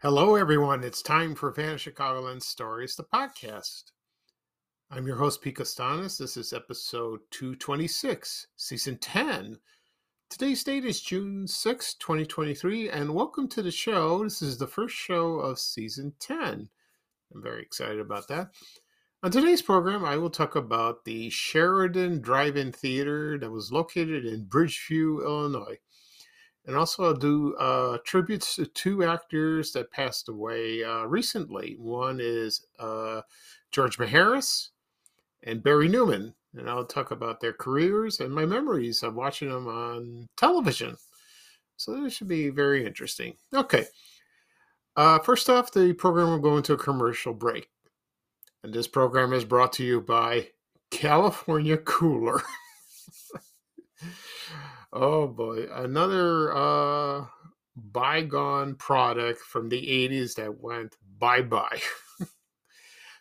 Hello, everyone. It's time for Vanished Chicagoland Stories, the podcast. I'm your host, Pete Kastanes. This is episode 226, season 10. Today's date is June 6, 2023, and welcome to the show. This is the first show of season 10. I'm very excited about that. On today's program, I will talk about the Sheridan Drive-In Theater that was located in Bridgeview, Illinois. And also I'll do tributes to two actors that passed away recently. One is George Maharis and Barry Newman. And I'll talk about their careers and my memories of watching them on television. So this should be very interesting. Okay. First off, the program will go into a commercial break. And this program is brought to you by California Cooler. Oh boy, another bygone product from the 80s that went bye-bye.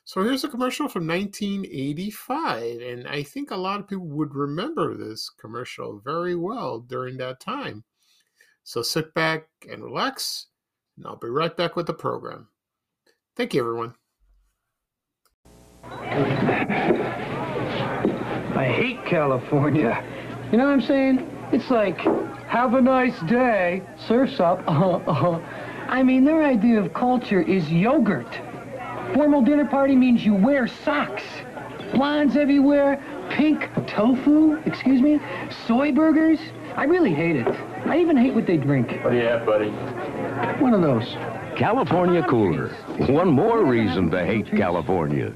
So here's a commercial from 1985, and I think a lot of people would remember this commercial very well during that time. So sit back and relax, and I'll be right back with the program. Thank you, everyone. I hate California. You know what I'm saying? It's like, have a nice day, surf's up. I mean, their idea of culture is yogurt. Formal dinner party means you wear socks. Blondes everywhere, pink tofu, excuse me, soy burgers. I really hate it. I even hate what they drink. What do you have, buddy? One of those. California Cooler. One more reason to hate California.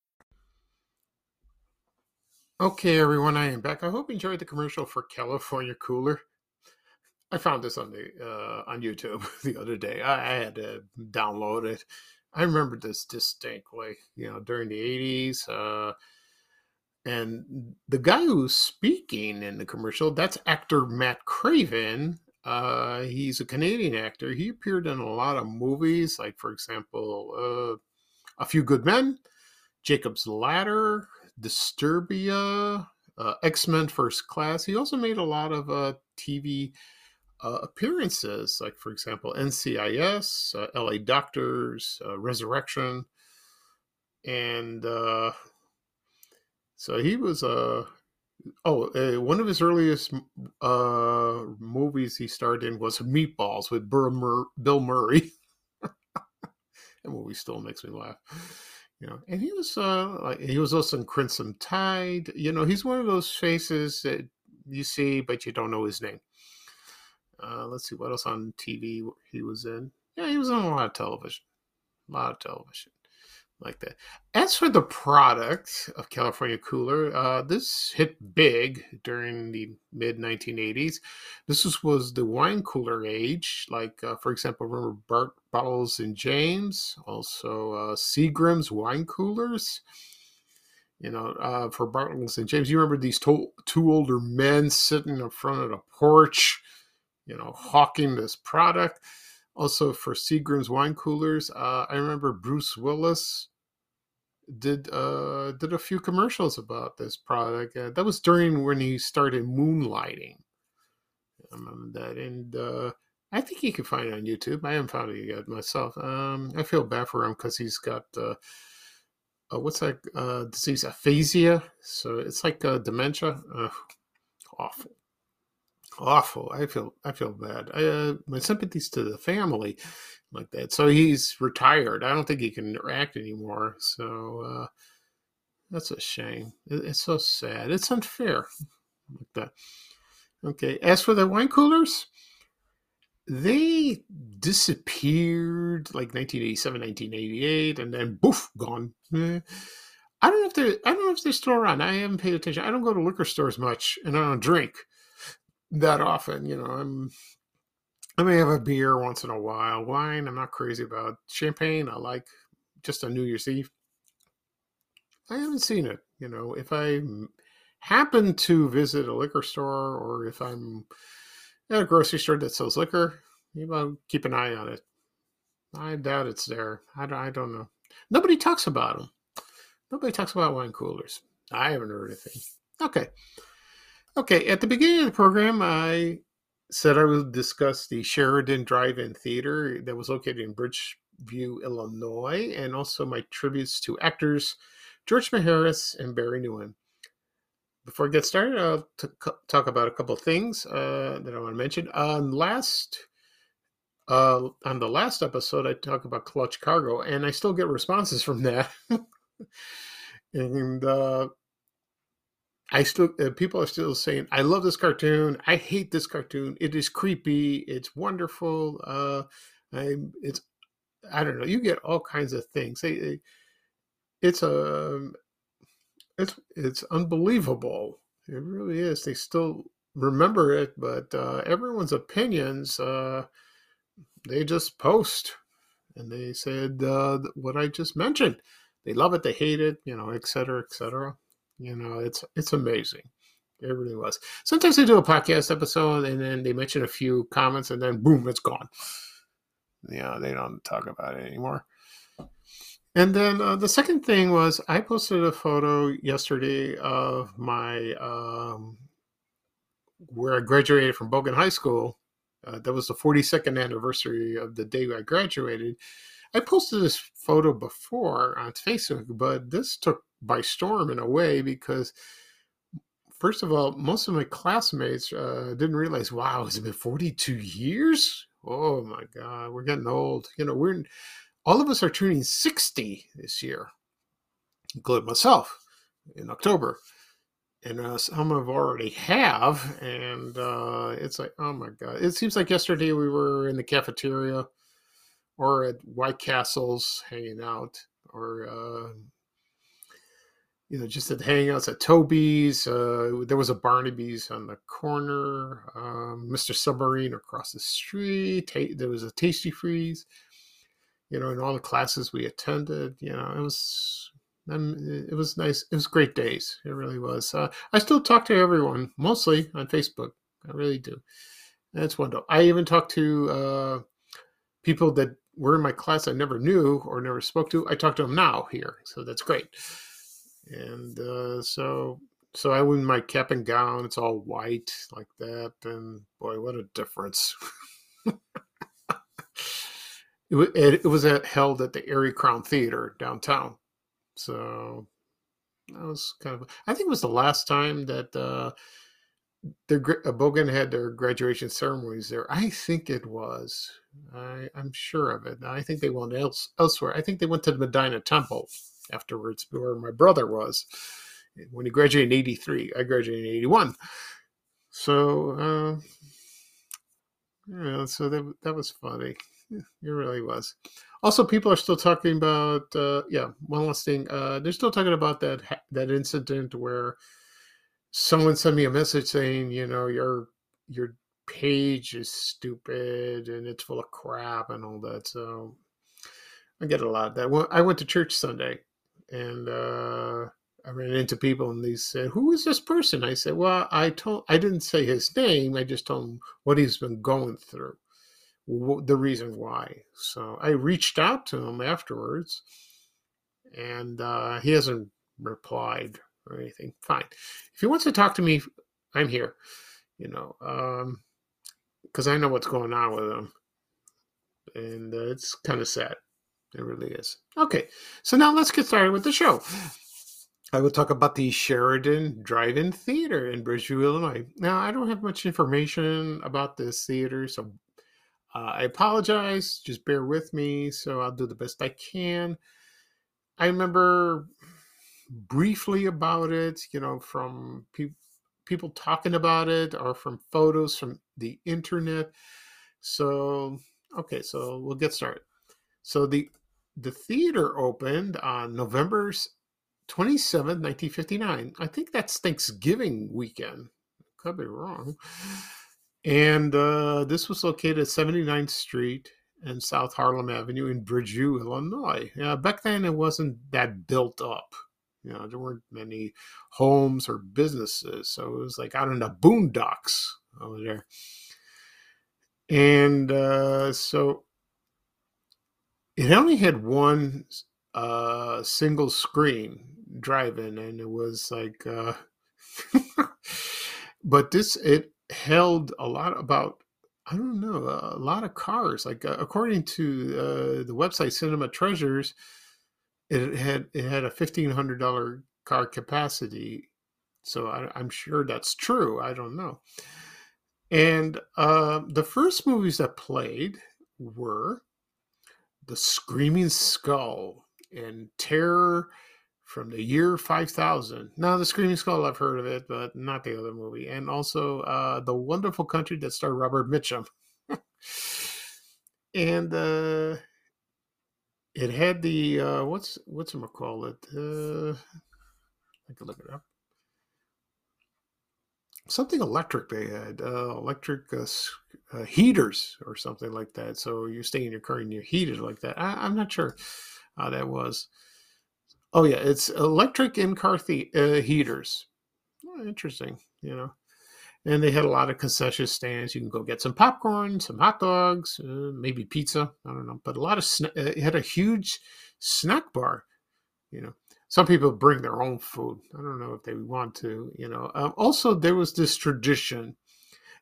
Okay, everyone, I am back. I hope you enjoyed the commercial for California Cooler. I found this on the on YouTube the other day. I had to download it. I remember this distinctly, you know, during the 80s. And the guy who's speaking in the commercial, that's actor Matt Craven. He's a Canadian actor. He appeared in a lot of movies, like, for example, A Few Good Men, Jacob's Ladder, Disturbia, X-Men First Class. He also made a lot of TV appearances, like, for example, NCIS, LA Doctors, Resurrection. And so he was, one of his earliest movies he starred in was Meatballs with Bill Murray. That movie still makes me laugh. You know, and he was also in Crimson Tide. You know, he's one of those faces that you see, but you don't know his name. Let's see what else on TV he was in. Yeah, he was on a lot of television like that. As for the product of California Cooler, this hit big during the mid-1980s. This was the wine cooler age. Like, for example, remember Bartles and James, also Seagram's wine coolers. You know, for Bartles and James, you remember these two older men sitting in front of the porch, you know, hawking this product. Also for Seagram's wine coolers, I remember Bruce Willis did a few commercials about this product. That was during when he started moonlighting. I remember that, and I think you can find it on YouTube. I haven't found it yet myself. I feel bad for him because he's got, what's that disease? Aphasia. So it's like dementia. Awful. awful. I feel bad. My sympathies to the family, like that. So he's retired. I don't think he can act anymore. So that's a shame. It's so sad. It's unfair, like that. Okay. As for the wine coolers, they disappeared like 1987, 1988, and then boof, gone. I don't know if they're still around. I haven't paid attention. I don't go to liquor stores much, and I don't drink that often. You know, I may have a beer once in a while. Wine, I'm not crazy about. Champagne, I like, just on New Year's Eve. I haven't seen it. You know, if I happen to visit a liquor store, or if I'm at a grocery store that sells liquor, maybe I'll keep an eye on it. I doubt it's there. I don't know. Nobody talks about them. Nobody talks about wine coolers. I haven't heard anything. Okay. At the beginning of the program, I said I would discuss the Sheridan Drive-In Theater that was located in Bridgeview, Illinois, and also my tributes to actors George Maharis and Barry Newman. Before I get started, I'll talk about a couple of things that I want to mention. On the last episode, I talked about Clutch Cargo, and I still get responses from that. And I still people are still saying, I love this cartoon, I hate this cartoon, it is creepy, it's wonderful, I don't know, you get all kinds of things. It's unbelievable, it really is. They still remember it, but everyone's opinions they just post, and they said what I just mentioned. They love it, they hate it, you know, et cetera, et cetera. You know, it's amazing. It really was. Sometimes they do a podcast episode, and then they mention a few comments, and then boom, it's gone. Yeah, they don't talk about it anymore. And then the second thing was I posted a photo yesterday of my where I graduated from Bogan High School. That was the 42nd anniversary of the day I graduated. I posted this photo before on Facebook, but this took by storm in a way because, first of all, most of my classmates didn't realize, wow, it's been 42 years? Oh, my God, we're getting old. You know, all of us are turning 60 this year, including myself, in October. And some have already have, and it's like, oh, my God. It seems like yesterday we were in the cafeteria or at White Castle's hanging out, or, you know, just at hangouts at Toby's. There was a Barnaby's on the corner, Mr. Submarine across the street. There was a Tasty Freeze, you know, and all the classes we attended. You know, it was nice. It was great days. It really was. I still talk to everyone, mostly on Facebook. I really do. That's wonderful. I even talked to people that were in my class I never knew or never spoke to. I talk to them now here, so that's great. And so I win my cap and gown. It's all white like that, and boy, what a difference! It was held at the Erie Crown Theater downtown, so that was kind of. I think it was the last time that Bogan had their graduation ceremonies there. I think it was. I'm sure of it. I think they went elsewhere. I think they went to the Medina Temple afterwards, where my brother was when he graduated in 1983. I graduated in 1981. So, yeah, so that was funny. It really was. Also, people are still talking about. One last thing. They're still talking about that incident where someone sent me a message saying, you know, your page is stupid and it's full of crap and all that. So I get a lot of that. Well, I went to church Sunday, and I ran into people, and they said, who is this person? I said, well, I didn't say his name. I just told him what he's been going through, the reason why. So I reached out to him afterwards, and he hasn't replied or anything. Fine. If he wants to talk to me, I'm here, you know, because I know what's going on with him. And it's kind of sad. It really is. Okay. So now let's get started with the show. I will talk about the Sheridan Drive-In Theater in Bridgeview, Illinois. Now, I don't have much information about this theater, so I apologize. Just bear with me, so I'll do the best I can. I remember briefly about it, you know, from people talking about it or from photos from the internet. So, okay, so we'll get started. So the theater opened on November 27th, 1959. I think that's Thanksgiving weekend. Could be wrong. And this was located at 79th Street and South Harlem Avenue in Bridgeview, Illinois. Back then, it wasn't that built up. You know, there weren't many homes or businesses. So it was like out in the boondocks over there. And so it only had one single screen drive-in, and it was like but it held a lot about, I don't know, a lot of cars. Like according to the website Cinema Treasures, it had a $1,500 car capacity, so I'm sure that's true. I don't know. And the first movies that played were The Screaming Skull and Terror from the Year 5000. Now, The Screaming Skull, I've heard of it, but not the other movie. And also The Wonderful Country that starred Robert Mitchum. And it had the, whatchamacallit? I can look it up. Something electric they had, electric heaters or something like that. So you stay in your car and you're heated like that. I'm not sure how that was. Oh, yeah, it's electric in-car heaters. Oh, interesting, you know. And they had a lot of concession stands. You can go get some popcorn, some hot dogs, maybe pizza. I don't know. But a lot of it had a huge snack bar, you know. Some people bring their own food. I don't know if they want to, you know. Also, there was this tradition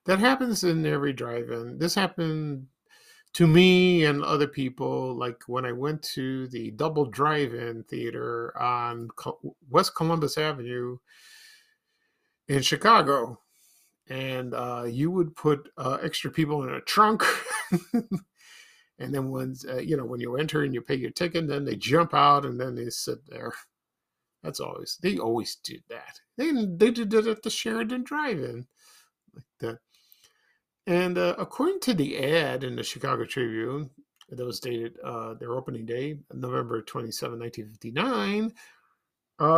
that happens in every drive-in. This happened to me and other people, like when I went to the Double Drive-In Theater on West Columbus Avenue in Chicago. And you would put extra people in a trunk. And then when you enter and you pay your ticket, then they jump out and then they sit there. They always did that. They did it at the Sheridan Drive-In, like that. And according to the ad in the Chicago Tribune, that was dated their opening day, November 27, 1959,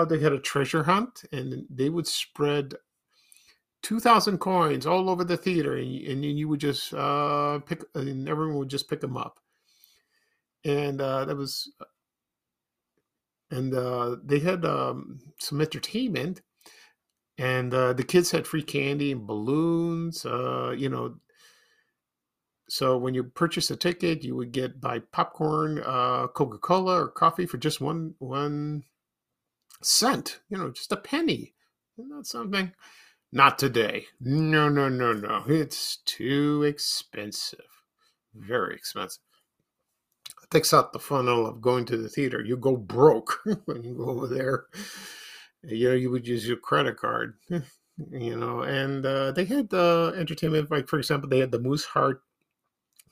they had a treasure hunt, and they would spread 2,000 coins all over the theater, and you would just pick, and everyone would just pick them up. And that was. And they had some entertainment, and the kids had free candy and balloons, you know. So when you purchased a ticket, you would get buy popcorn, Coca-Cola, or coffee for just one cent, you know, just a penny. Isn't that something? Not today. No. It's too expensive. Very expensive. Takes out the funnel of going to the theater. You go broke when you go over there. You know, you would use your credit card, you know. And they had entertainment, like, for example, they had the Moose Heart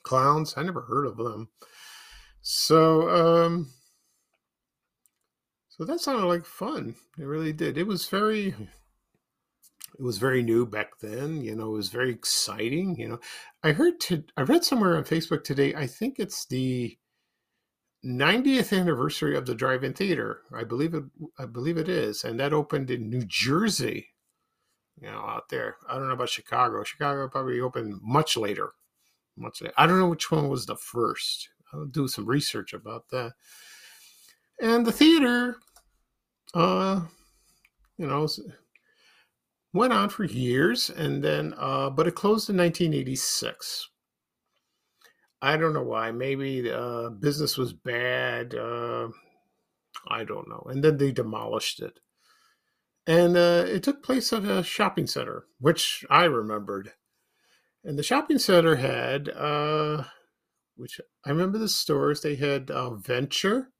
Clowns. I never heard of them. So, so that sounded like fun. It really did. It was very new back then, you know. It was very exciting, you know. I read somewhere on Facebook today, I think it's the 90th anniversary of the Drive-In Theater. I believe it is, and that opened in New Jersey, you know, out there. I don't know about Chicago. Chicago probably opened much later. I don't know which one was the first. I'll do some research about that. And the theater, you know, went on for years, and then but it closed in 1986. I don't know why. Maybe business was bad. I don't know. And then they demolished it. And it took place at a shopping center, which I remembered. And the shopping center had, which I remember the stores, they had Venture,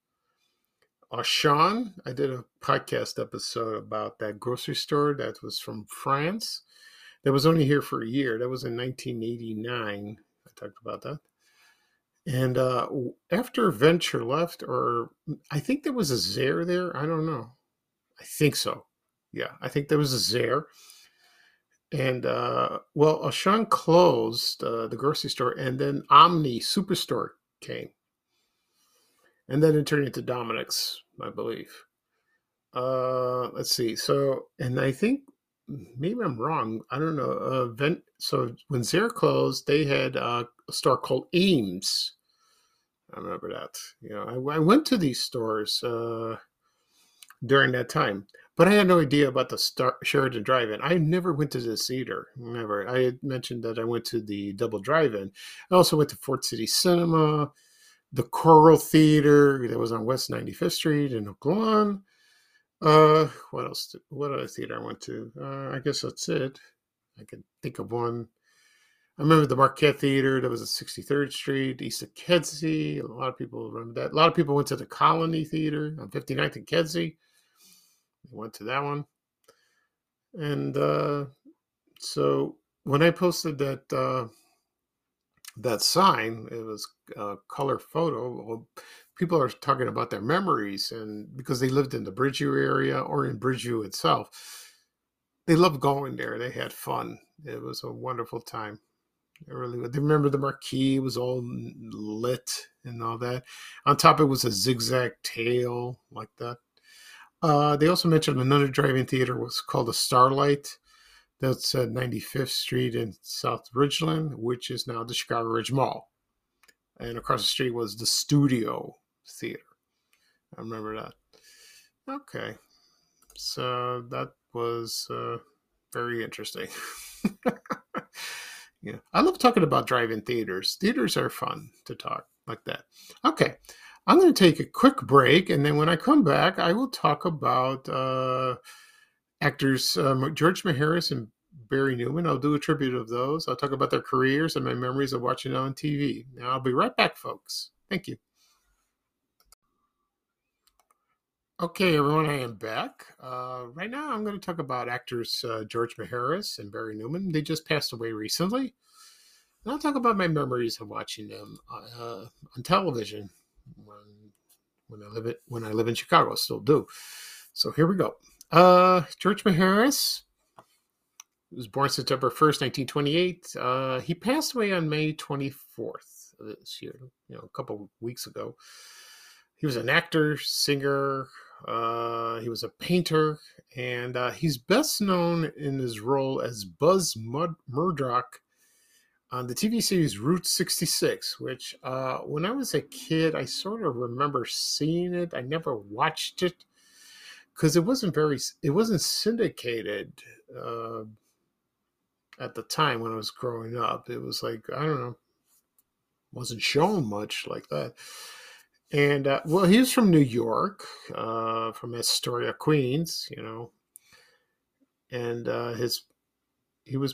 Auchan. I did a podcast episode about that grocery store that was from France. That was only here for a year. That was in 1989. I talked about that. And after Venture left, or I think there was a Zaire there. I don't know. I think so. Yeah, I think there was a Zaire. And, well, Auchan closed the grocery store, and then Omni Superstore came. And then it turned into Dominic's, I believe. Let's see. So, and I think, maybe I'm wrong. I don't know. So when Zaire closed, they had a store called Ames. I remember that. You know, I went to these stores during that time. But I had no idea about the Sheridan Drive-In. I never went to this theater. Never. I had mentioned that I went to the Double Drive-In. I also went to Fort City Cinema, the Coral Theater that was on West 95th Street in Oak Lawn. What else? What other theater I went to? I guess that's it. I can think of one. I remember the Marquette Theater that was at 63rd Street, east of Kedzie. A lot of people remember that. A lot of people went to the Colony Theater on 59th and Kedzie. Went to that one. And so when I posted that that sign, it was a color photo. Well, people are talking about their memories, and because they lived in the Bridgeview area or in Bridgeview itself, they loved going there. They had fun. It was a wonderful time. It really, they remember the marquee was all lit and all that. On top, it was a zigzag tail like that. They also mentioned another drive-in theater was called the Starlight. That's at 95th Street in South Ridgeland, which is now the Chicago Ridge Mall. And across the street was the Studio Theater. I remember that. Okay. So that was very interesting. Yeah, I love talking about drive-in theaters. Theaters are fun to talk like that. Okay. I'm going to take a quick break, and then when I come back, I will talk about actors George Maharis and Barry Newman. I'll do a tribute of those. I'll talk about their careers and my memories of watching it on TV. Now, I'll be right back, folks. Thank you. Okay, everyone, I am back. Right now, I'm going to talk about actors George Maharis and Barry Newman. They just passed away recently. And I'll talk about my memories of watching them on television. When I live in Chicago, I still do. So here we go. George Maharis was born September 1st, 1928. He passed away on May 24th of this year, you know, a couple of weeks ago. He was an actor, singer. He was a painter, and he's best known in his role as Buzz Murdoch on the TV series Route 66, which when I was a kid, I sort of remember seeing it. I never watched it because it wasn't syndicated at the time when I was growing up. It was like, I don't know, wasn't shown much like that. And well, he was from New York, from Astoria, Queens, you know, and his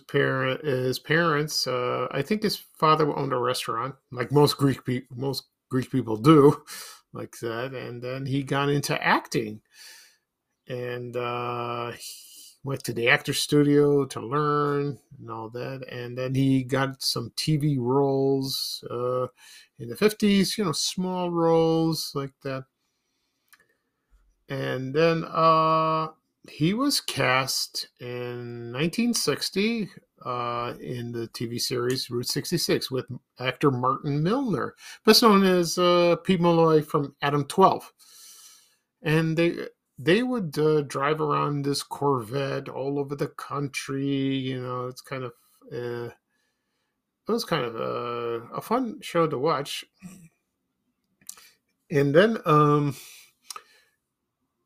parents, I think his father owned a restaurant, like most Greek people do, like that. And then he got into acting, and he went to the actor studio to learn and all that. And then he got some TV roles in the 50s, you know, small roles like that. And then he was cast in 1960 in the TV series Route 66 with actor Martin Milner, best known as Pete Malloy from Adam 12. And they would drive around this Corvette all over the country. You know, it's kind of it was kind of a fun show to watch. And then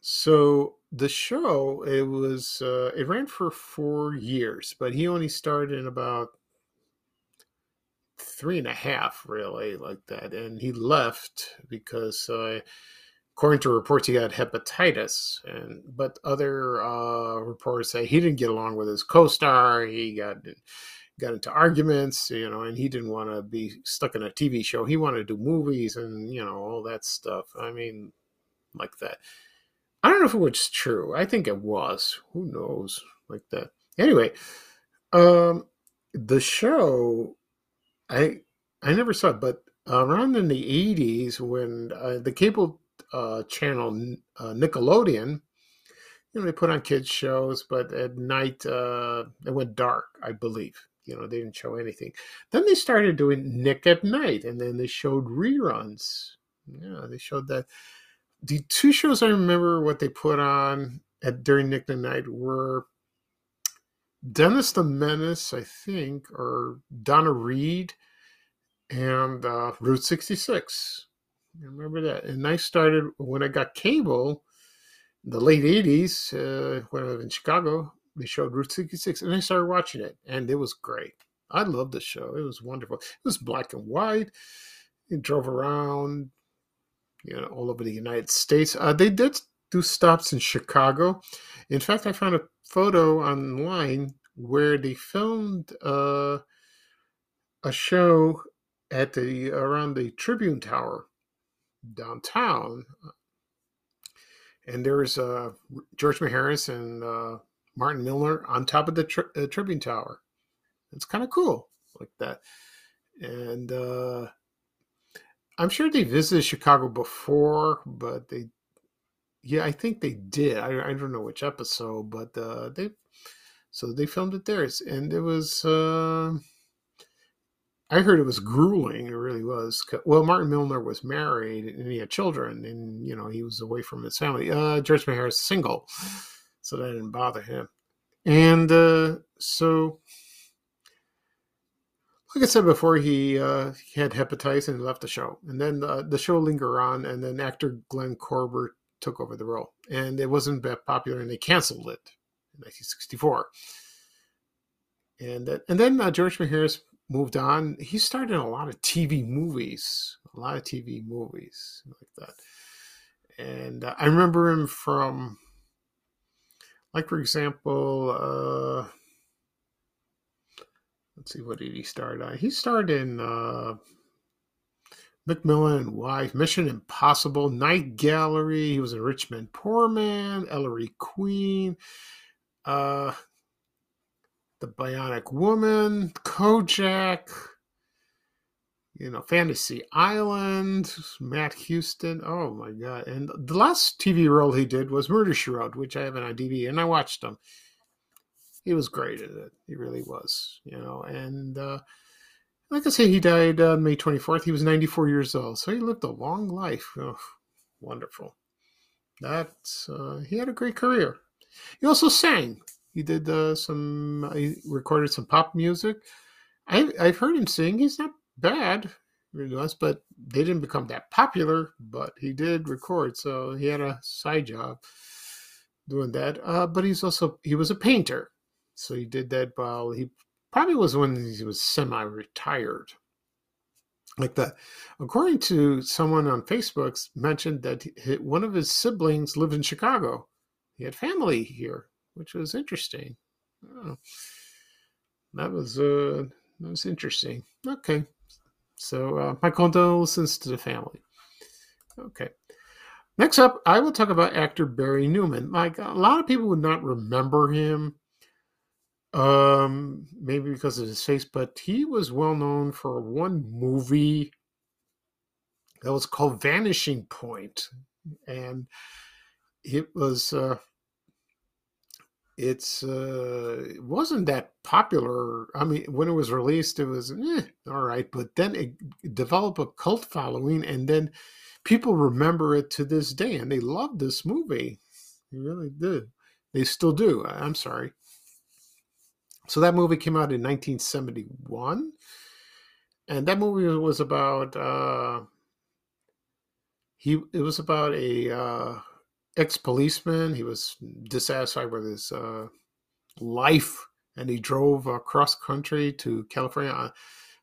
so the show, it ran for 4 years, but he only started in about 3.5, really, like that. And he left because, according to reports, he got hepatitis. But other reports say he didn't get along with his co-star. He got into arguments, you know, and he didn't want to be stuck in a TV show. He wanted to do movies and, you know, all that stuff. I mean, like that. I don't know if it was true. I think it was. Who knows? Like that. Anyway, the show, I never saw it, but around in the 80s when the cable channel Nickelodeon, you know, they put on kids shows, but at night it went dark, I believe. You know, they didn't show anything. Then they started doing Nick at Night, and then they showed reruns. Yeah, they showed that. The two shows I remember what they put on during Nick at Night were Dennis the Menace, I think, or Donna Reed, and Route 66. I remember that. And I started, when I got cable, in the late 80s, when I was in Chicago, they showed Route 66, and I started watching it, and it was great. I loved the show. It was wonderful. It was black and white. It drove around, you know, all over the United States. They did do stops in Chicago. In fact, I found a photo online where they filmed a show at the around the Tribune Tower downtown, and there's George Maharis and Martin Milner on top of the Tribune Tower. It's kind of cool, like that. And I'm sure they visited Chicago before, but they, yeah, I think they did. I don't know which episode, but they filmed it there, and it was. I heard it was grueling. It really was. Well, Martin Milner was married and he had children, and you know he was away from his family. George Maharis is single, so that didn't bother him. And so, like I said before, he had hepatitis and left the show. And then the show lingered on, and then actor Glenn Corbett took over the role. And it wasn't that popular, and they canceled it in 1964. And then George Maharis moved on. He started in a lot of TV movies like that. And I remember him from, like, for example, let's see, what did he start on? He starred in McMillan and Wife, Mission Impossible, Night Gallery. He was in Rich Man, Poor Man, Ellery Queen, The Bionic Woman, Kojak, you know, Fantasy Island, Matt Houston. Oh, my God. And the last TV role he did was Murder, She Wrote, which I have on DVD, and I watched them. He was great at it. He really was, you know. And like I say, he died on May 24th. He was 94 years old, so he lived a long life. Oh, wonderful. That's he had a great career. He also sang. He did he recorded some pop music. I've heard him sing. He's not bad, really was, but they didn't become that popular. But he did record, so he had a side job doing that. But he was a painter. So he did that while he probably was when he was semi-retired, like that. According to someone on Facebook, mentioned that one of his siblings lived in Chicago. He had family here, which was interesting. Oh, that was interesting. Okay, so my condolences to the family. Okay. Next up, I will talk about actor Barry Newman. Like, a lot of people would not remember him. Maybe because of his face, but he was well known for one movie that was called Vanishing Point, and it was it wasn't that popular. I mean, when it was released, it was all right, but then it developed a cult following, and then people remember it to this day, and they loved this movie. They really did. They still do. I'm sorry. So that movie came out in 1971, and that movie was about It was about a ex-policeman. He was dissatisfied with his life, and he drove cross country to California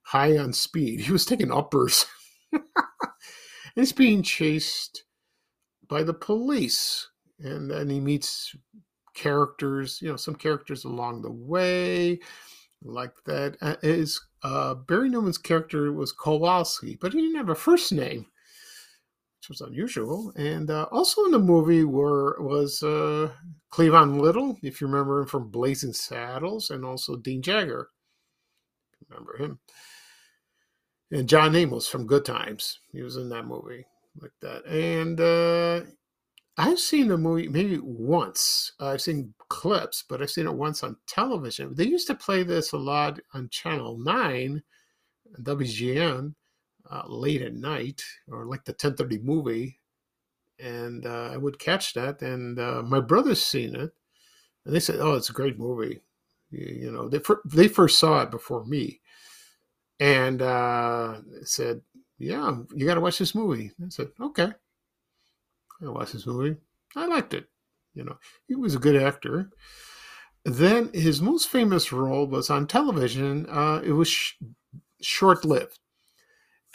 high on speed. He was taking uppers, and he's being chased by the police, and then he meets characters, you know, some characters along the way, like that. Barry Newman's character was Kowalski, but he didn't have a first name, which was unusual. And also in the movie was Cleavon Little, if you remember him from Blazing Saddles, and also Dean Jagger. Remember him. And John Amos from Good Times. He was in that movie like that. And I've seen the movie maybe once. I've seen clips, but I've seen it once on television. They used to play this a lot on Channel 9, WGN, late at night, or like the 10:30 movie. And I would catch that. And my brother's seen it. And they said, oh, it's a great movie. You know, they first saw it before me. And said, yeah, you got to watch this movie. I said, okay. I watched this movie. I liked it. You know, he was a good actor. Then his most famous role was on television. It was short-lived.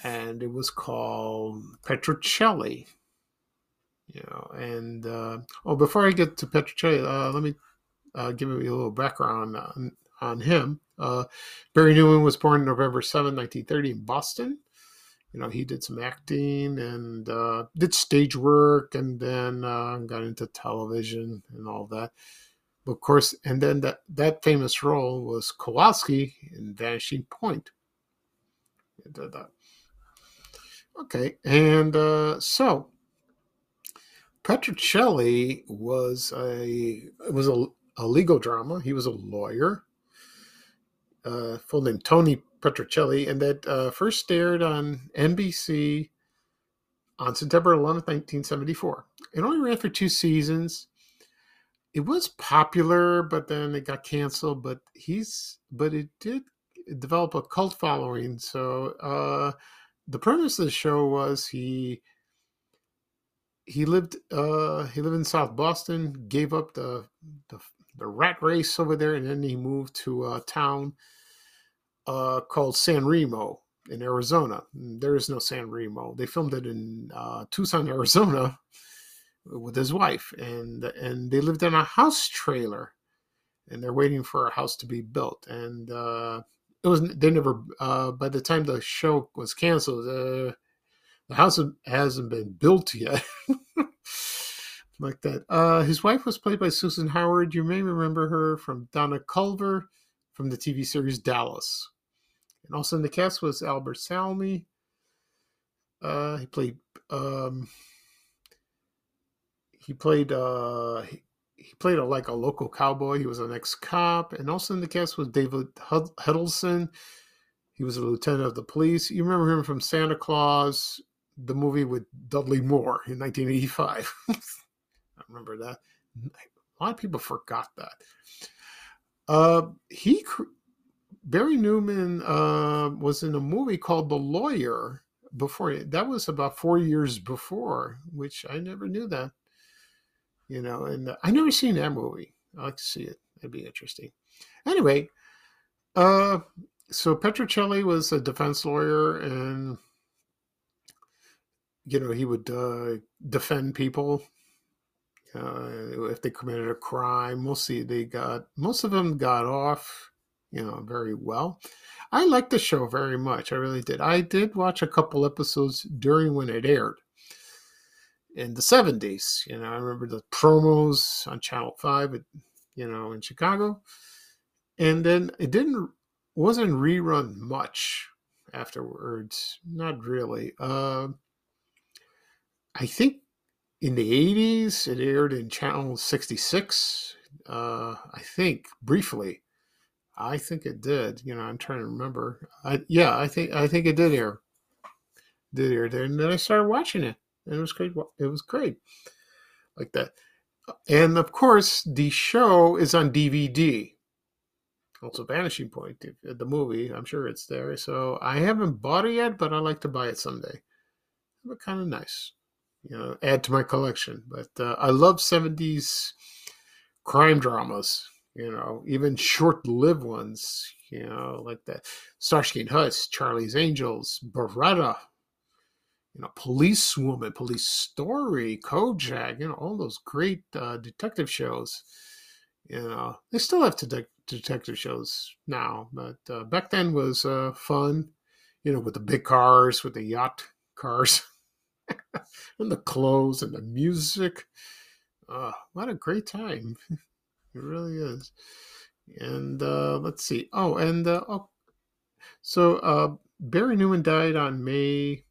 And it was called Petrocelli. You know, and, before I get to Petrocelli, let me give you a little background on him. Barry Newman was born November 7, 1930 in Boston. You know, he did some acting and did stage work, and then got into television and all that. But of course, and then that famous role was Kowalski in Vanishing Point. He did that. Okay, and so Petrocelli was a legal drama. He was a lawyer. Full name Tony Petrocelli, and that first aired on NBC on September 11th, 1974. It only ran for 2 seasons. It was popular, but then it got canceled. But it did develop a cult following. So the premise of the show was he lived in South Boston, gave up the rat race over there, and then he moved to a town called San Remo in Arizona. There is no San Remo. They filmed it in Tucson, Arizona, with his wife, and they lived in a house trailer, and they're waiting for a house to be built. And by the time the show was canceled, the house hasn't been built yet. Like that. His wife was played by Susan Howard. You may remember her from Donna Culver from the TV series Dallas. And also in the cast was Albert Salmi. He played a local cowboy. He was an ex-cop. And also in the cast was David Hiddleston. He was a lieutenant of the police. You remember him from Santa Claus, the movie with Dudley Moore in 1985. Remember that. A lot of people forgot that. Barry Newman was in a movie called The Lawyer before. That was about 4 years before, which I never knew that. You know, and I never seen that movie. I'd like to see it. That'd be interesting. Anyway, so Petrocelli was a defense lawyer, and you know, he would defend people. If they committed a crime, most of them got off, you know, very well. I liked the show very much. I really did. I did watch a couple episodes during when it aired in the 70s. You know, I remember the promos on Channel 5, you know, in Chicago. And then it wasn't rerun much afterwards. Not really. I think in the 80s, it aired in Channel 66, I think, briefly. I think it did. You know, I'm trying to remember. I think it did air. Did air there, and then I started watching it, and it was great. It was great, like that. And of course, the show is on DVD. Also, Vanishing Point, the movie. I'm sure it's there. So I haven't bought it yet, but I'd like to buy it someday. It looked kind of nice. You know, add to my collection. But I love 70s crime dramas, you know, even short-lived ones, you know, like that. Starsky and Hutch, Charlie's Angels, Beretta, you know, Policewoman, Police Story, Kojak, you know, all those great detective shows. You know, they still have detective shows now, but back then was fun, you know, with the big cars, with the yacht cars. and the clothes and the music. What a great time. It really is. And let's see. Oh, and so Barry Newman died on May.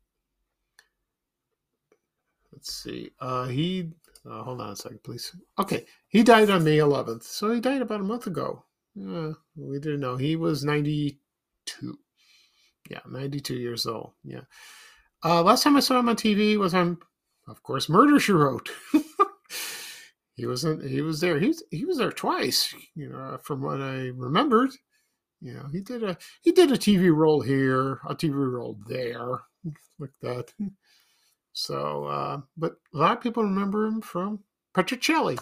Let's see. Hold on a second, please. Okay. He died on May 11th. So he died about a month ago. We didn't know. He was 92. Yeah, 92 years old. Yeah. Last time I saw him on TV was on, of course, Murder, She Wrote. He was there. He was there twice, you know, from what I remembered. You know, he did a TV role here, a TV role there, like that. So, but a lot of people remember him from Petrocelli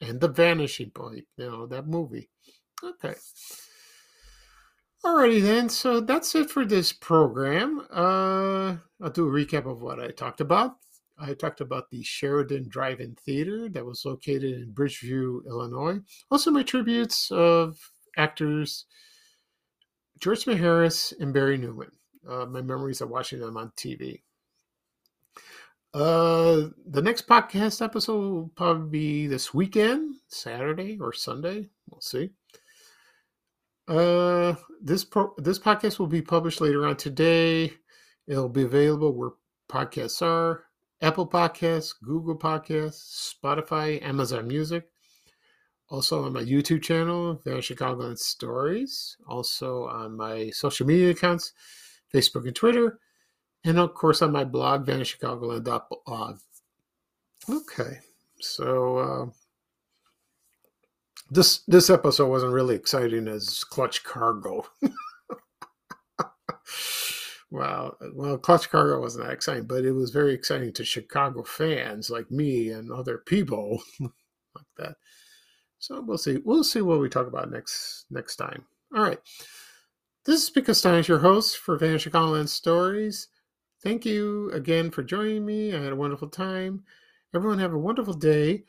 and The Vanishing Point, you know, that movie. Okay. Alrighty then, so that's it for this program. I'll do a recap of what I talked about. I talked about the Sheridan Drive-In Theater that was located in Bridgeview, Illinois. Also my tributes of actors George Maharis and Barry Newman. My memories of watching them on TV. The next podcast episode will probably be this weekend, Saturday or Sunday. We'll see. This podcast will be published later on today. It'll be available where podcasts are: Apple Podcasts, Google Podcasts, Spotify, Amazon Music. Also on my YouTube channel, Vanished Chicagoland Stories. Also on my social media accounts, Facebook and Twitter, and of course on my blog, vanishedchicagoland.blog. Okay, so. This episode wasn't really exciting as Clutch Cargo. Well, Clutch Cargo wasn't that exciting, but it was very exciting to Chicago fans like me and other people like that. So we'll see what we talk about next time. All right, this is Pete Kastanes, your host for Vanished Chicagoland Stories. Thank you again for joining me. I had a wonderful time. Everyone have a wonderful day.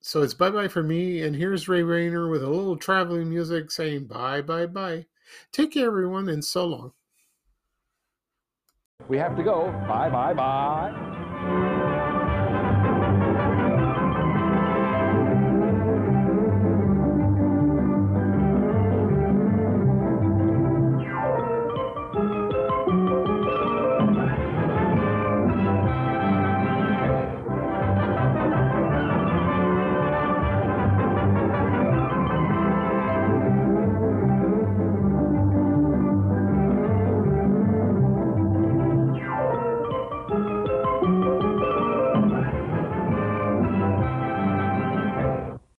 So it's bye-bye for me, and here's Ray Rayner with a little traveling music saying bye, bye, bye. Take care, everyone, and so long. We have to go. Bye, bye, bye.